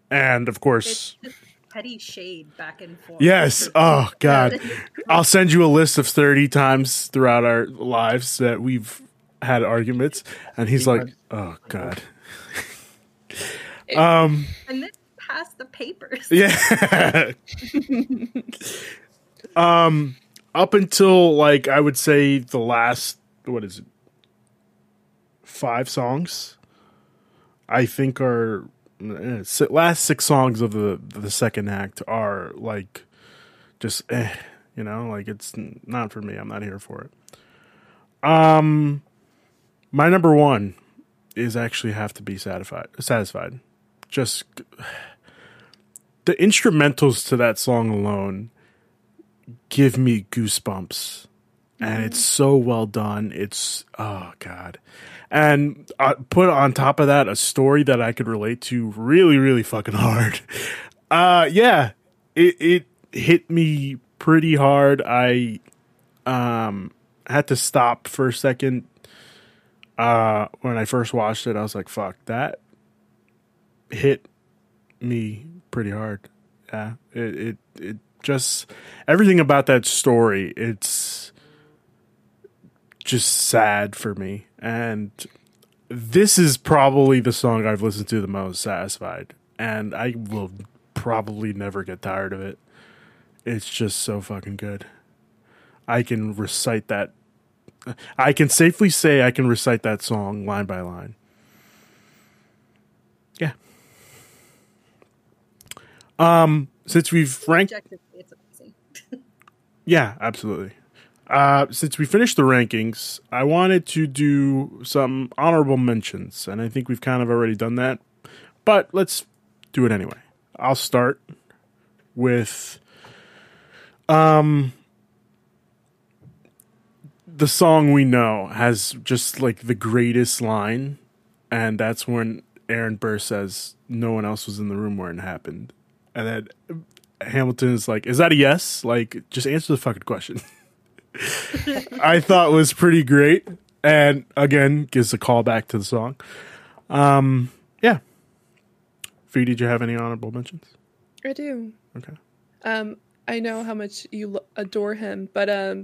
And of course, it's petty shade back and forth. Yes. Oh God. I'll send you a list of 30 times throughout our lives that we've had arguments, and he's like, oh God. And this passed the papers. Yeah. Up until, like, I would say the last, 5 songs, I think are, last 6 songs of the second act are like, just, you know, like, it's not for me. I'm not here for it. My number one is actually Have to Be Satisfied. Just the instrumentals to that song alone give me goosebumps. Mm-hmm. And it's so well done. It's, oh God. And put on top of that, a story that I could relate to really, really fucking hard. Yeah, it hit me pretty hard. I had to stop for a second. When I first watched it, I was like, fuck, that hit me pretty hard. Yeah, it just everything about that story, it's just sad for me. And this is probably the song I've listened to the most, Satisfied, and I will probably never get tired of it. It's just so fucking good. I can recite that. I can safely say I can recite that song line by line. Yeah. Since we've ranked, it's amazing. Yeah, absolutely. Since we finished the rankings, I wanted to do some honorable mentions, and I think we've kind of already done that, but let's do it anyway. I'll start with the song we know has just like the greatest line, and that's when Aaron Burr says, "No one else was in the room when it happened." And then Hamilton is like, "Is that a yes? Like, just answer the fucking question." I thought was pretty great. And again, gives a call back to the song. Yeah. Fi, did you have any honorable mentions? I do. Okay. I know how much you adore him, but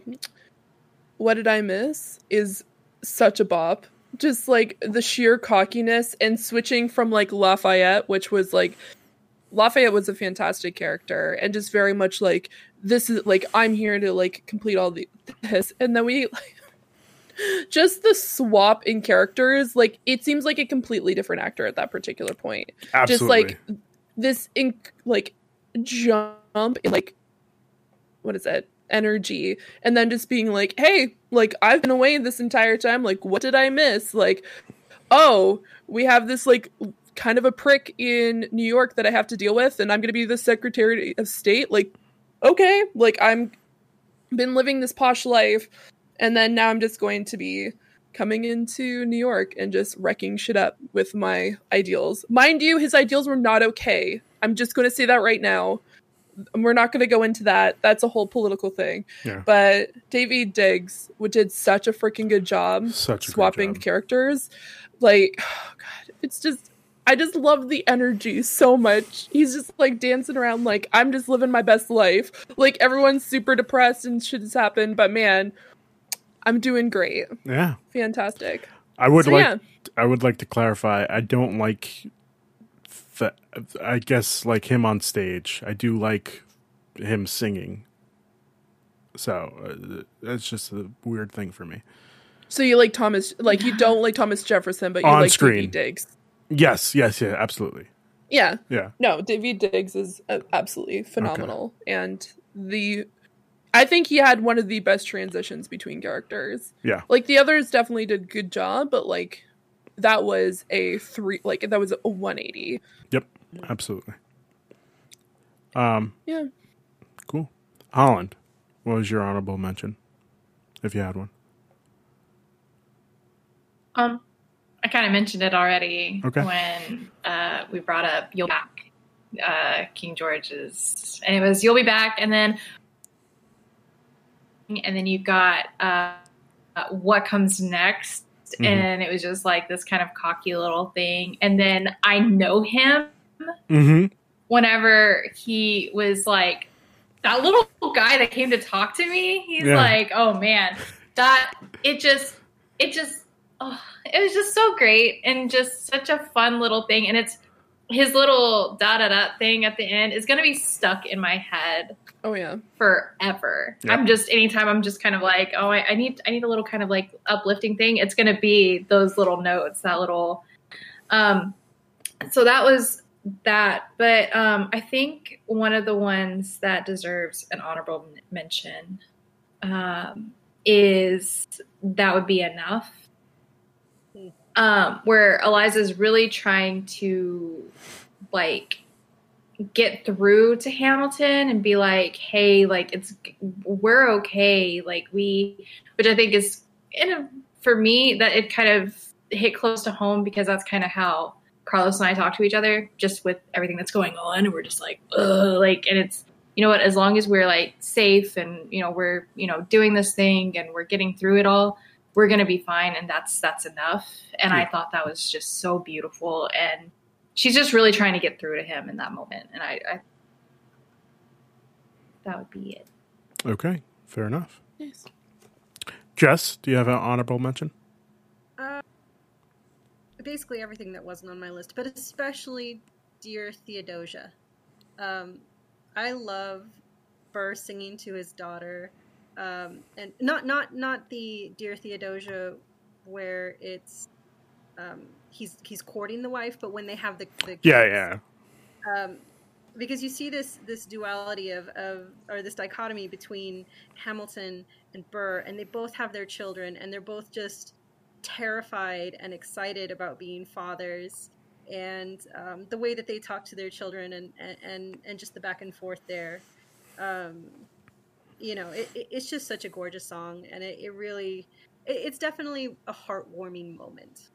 What Did I Miss is such a bop. Just like the sheer cockiness and switching from like Lafayette, which was like Lafayette was a fantastic character and just very much like this is like I'm here to like complete all this, and then we like, just the swap in characters, like it seems like a completely different actor at that particular point. Absolutely. Just like this like jump in like what is it energy, and then just being like, hey, like I've been away this entire time, like what did I miss? Like, oh, we have this like kind of a prick in New York that I have to deal with, and I'm gonna be the Secretary of State. Like, okay, like I'm been living this posh life, and then now I'm just going to be coming into New York and just wrecking shit up with my ideals. Mind you, his ideals were not okay. I'm just going to say that right now. We're not going to go into that. That's a whole political thing. Yeah. But Davey Diggs did such a freaking good job swapping characters. Like, oh God, it's just, I just love the energy so much. He's just like dancing around like, I'm just living my best life. Like everyone's super depressed and shit has happened, but man, I'm doing great. Yeah. Fantastic. I would like to clarify. I don't like I guess like him on stage. I do like him singing. So that's just a weird thing for me. So you like Thomas, like you don't like Thomas Jefferson, but you on like Davey Diggs. Yes, yeah, absolutely. Yeah. No, Davey Diggs is absolutely phenomenal, okay. And I think he had one of the best transitions between characters. Yeah, like the others definitely did a good job, but like. That was that was a 180. Yep, absolutely. Yeah. Cool. Holland, what was your honorable mention, if you had one? I kind of mentioned it already when we brought up You'll Be Back, King George's, and it was You'll Be Back, and then you got What Comes Next. Mm-hmm. And it was just like this kind of cocky little thing. And then I know him whenever he was like that little guy that came to talk to me. He's like, oh man, that it was just so great and just such a fun little thing. And it's his little da-da-da thing at the end is going to be stuck in my head. Oh yeah, forever. Yep. I'm just kind of like, oh, I need a little kind of like uplifting thing. It's going to be those little notes, that little. So that was that. But I think one of the ones that deserves an honorable mention is That Would Be Enough, where Eliza's really trying to like. Get through to Hamilton and be like, hey, like we're okay. Like which I think is for me that it kind of hit close to home because that's kind of how Carlos and I talk to each other just with everything that's going on. And we're just like, ugh, like, and it's, you know what, as long as we're like safe and, you know, we're, you know, doing this thing and we're getting through it all, we're going to be fine. And that's enough. And I thought that was just so beautiful. And she's just really trying to get through to him in that moment. And I that would be it. Okay. Fair enough. Yes. Jess, do you have an honorable mention? Basically everything that wasn't on my list, but especially Dear Theodosia. I love Burr singing to his daughter. And not the Dear Theodosia where it's he's courting the wife, but when they have the kids, yeah. Because you see this duality or this dichotomy between Hamilton and Burr, and they both have their children, and they're both just terrified and excited about being fathers, and the way that they talk to their children, and just the back and forth there. It's just such a gorgeous song, and it's definitely a heartwarming moment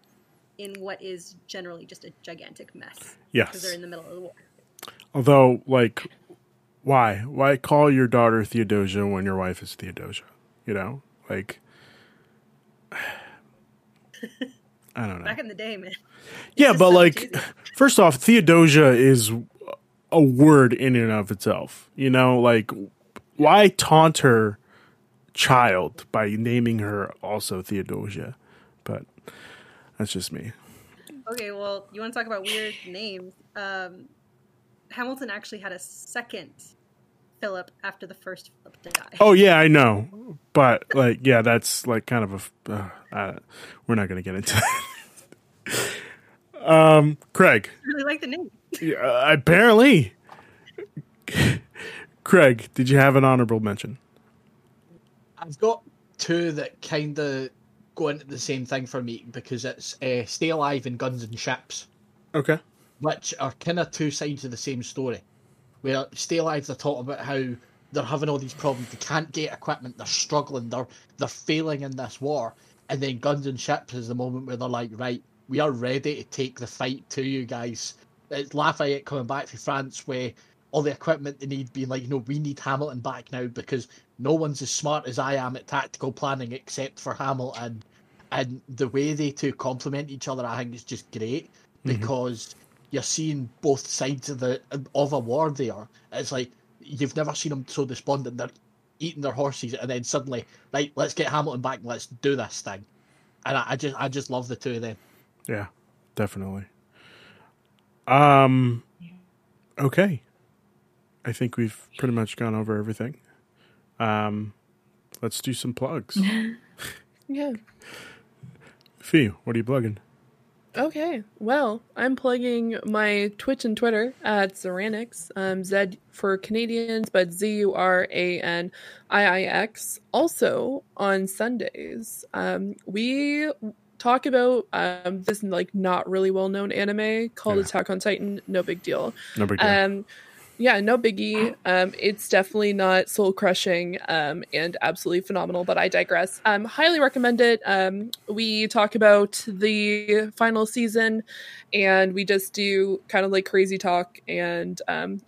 in what is generally just a gigantic mess. Yes. Because they're in the middle of the war. Although, like, why? Why call your daughter Theodosia when your wife is Theodosia? You know? Like, I don't know. Back in the day, man. Yeah, but, like, first off, Theodosia is a word in and of itself. You know? Like, why taunt her child by naming her also Theodosia? But that's just me. Okay, well, you want to talk about weird names. Hamilton actually had a second Philip after the first Philip to die. Oh, yeah, I know. But, like, yeah, that's, like, kind of a... we're not going to get into that. Craig. I really like the name. Apparently. Craig, did you have an honorable mention? I've got two that kind of go into the same thing for me, because it's Stay Alive and Guns and Ships. Okay. Which are kind of two sides of the same story. Where Stay Alive, they're talking about how they're having all these problems, they can't get equipment, they're struggling, they're failing in this war. And then Guns and Ships is the moment where they're like, right, we are ready to take the fight to you guys. It's Lafayette coming back from France, where all the equipment they need being like, no, we need Hamilton back now, because no one's as smart as I am at tactical planning except for Hamilton. And the way they two complement each other, I think is just great, because... you're seeing both sides of a war there. It's like, you've never seen them so despondent. They're eating their horses, and then suddenly, right, let's get Hamilton back, let's do this thing. And I just love the two of them. Yeah, definitely. Okay. I think we've pretty much gone over everything. Let's do some plugs. Yeah. Fi, what are you plugging? Okay, well, I'm plugging my Twitch and Twitter at Zuraniix, Z for Canadians, but ZURANIIX. Also, on Sundays, we talk about this, like, not really well-known anime called Attack on Titan. No big deal. No big deal. Yeah, no biggie. It's definitely not soul-crushing and absolutely phenomenal, but I digress. Highly recommend it. We talk about the final season, and we just do kind of like crazy talk and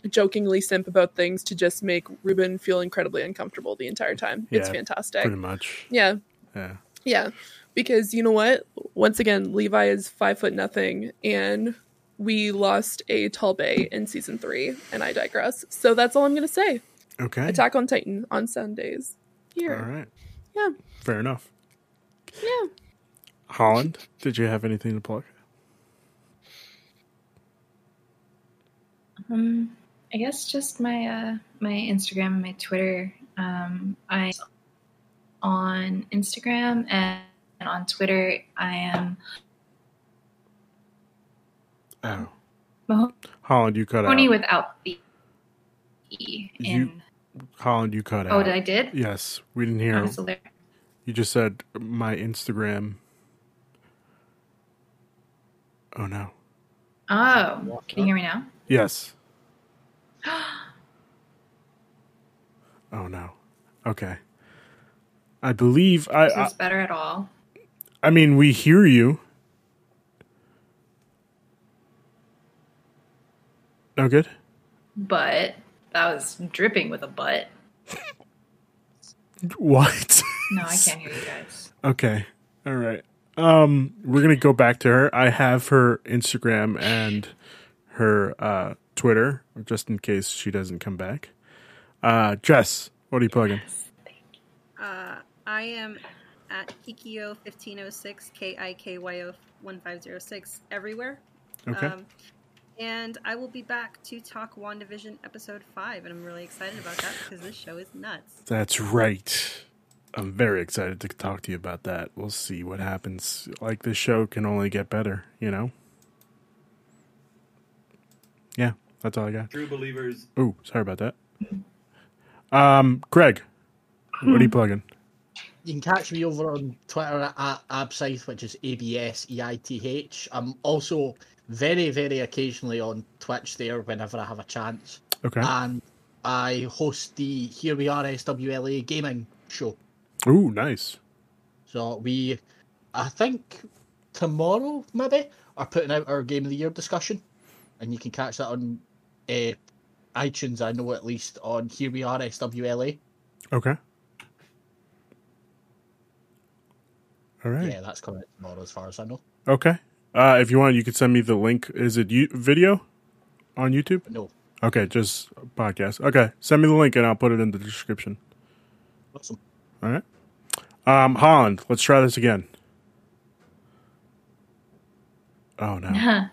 jokingly simp about things to just make Ruben feel incredibly uncomfortable the entire time. Yeah, it's fantastic. Pretty much. Yeah. Yeah. Yeah. Because you know what? Once again, Levi is 5'0", and... we lost a tall bay in season 3, and I digress. So that's all I'm going to say. Okay. Attack on Titan on Sundays. Here. All right. Yeah. Fair enough. Yeah. Holland, did you have anything to plug? I guess just my my Instagram and my Twitter. I'm on Instagram and on Twitter. I am. Oh, Holland, you cut Mahoney out. Without the E in. Holland, you cut out. Oh, I did? Yes, we didn't hear. You just said my Instagram. Oh, no. Oh, can you hear me now? Yes. Oh, no. Okay. I believe I... Is this better at all? I mean, we hear you. No good? But that was dripping with a butt. What? No, I can't hear you guys. Okay. All right. We're going to go back to her. I have her Instagram and her Twitter, just in case she doesn't come back. Jess, what are you plugging? I am at Kikyo1506, Kikyo1506 everywhere. Okay. And I will be back to talk WandaVision Episode 5, and I'm really excited about that because this show is nuts. That's right. I'm very excited to talk to you about that. We'll see what happens. Like, this show can only get better, you know? Yeah, that's all I got. True believers. Ooh, sorry about that. Craig, what are you plugging? You can catch me over on Twitter at abseith, which is ABSEITH. I'm also very, very occasionally on Twitch there whenever I have a chance. Okay. And I host the Here We Are SWLE Gaming Show. Ooh, nice. So we, I think tomorrow maybe, are putting out our Game of the Year discussion. And you can catch that on iTunes, I know at least, on Here We Are SWLA. Okay. All right. Yeah, that's coming out tomorrow as far as I know. Okay. If you want, you can send me the link. Is it video on YouTube? No. Okay, just podcast. Okay, send me the link and I'll put it in the description. Awesome. All right. Holland, let's try this again. Oh, no. Can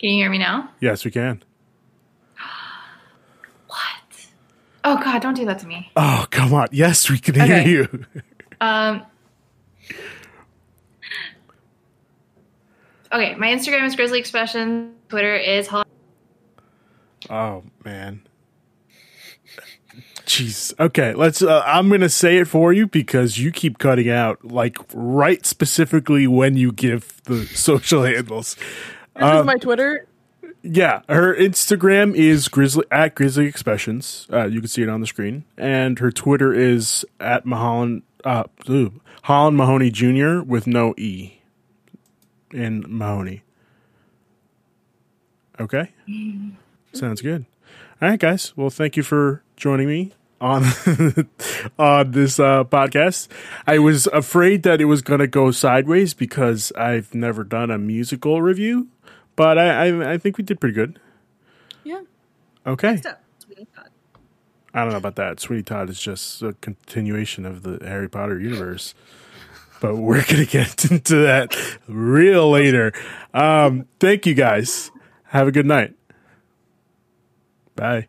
you hear me now? Yes, we can. What? Oh, God, don't do that to me. Oh, come on. Yes, we can hear you. Okay, my Instagram is Grizzly Expressions. Twitter is Holland. Oh, man. Jeez. Okay, let's. I'm going to say it for you because you keep cutting out, like, right specifically when you give the social handles. This is my Twitter? Yeah, her Instagram is at Grizzly Expressions. You can see it on the screen. And her Twitter is at Holland Mahoney Jr. with no E. In Mahoney. Okay. Sounds good. All right, guys. Well, thank you for joining me on this podcast. I was afraid that it was going to go sideways because I've never done a musical review, but I think we did pretty good. Yeah. Okay. I don't know about that. Sweeney Todd is just a continuation of the Harry Potter universe. But we're going to get into that real later. Thank you, guys. Have a good night. Bye.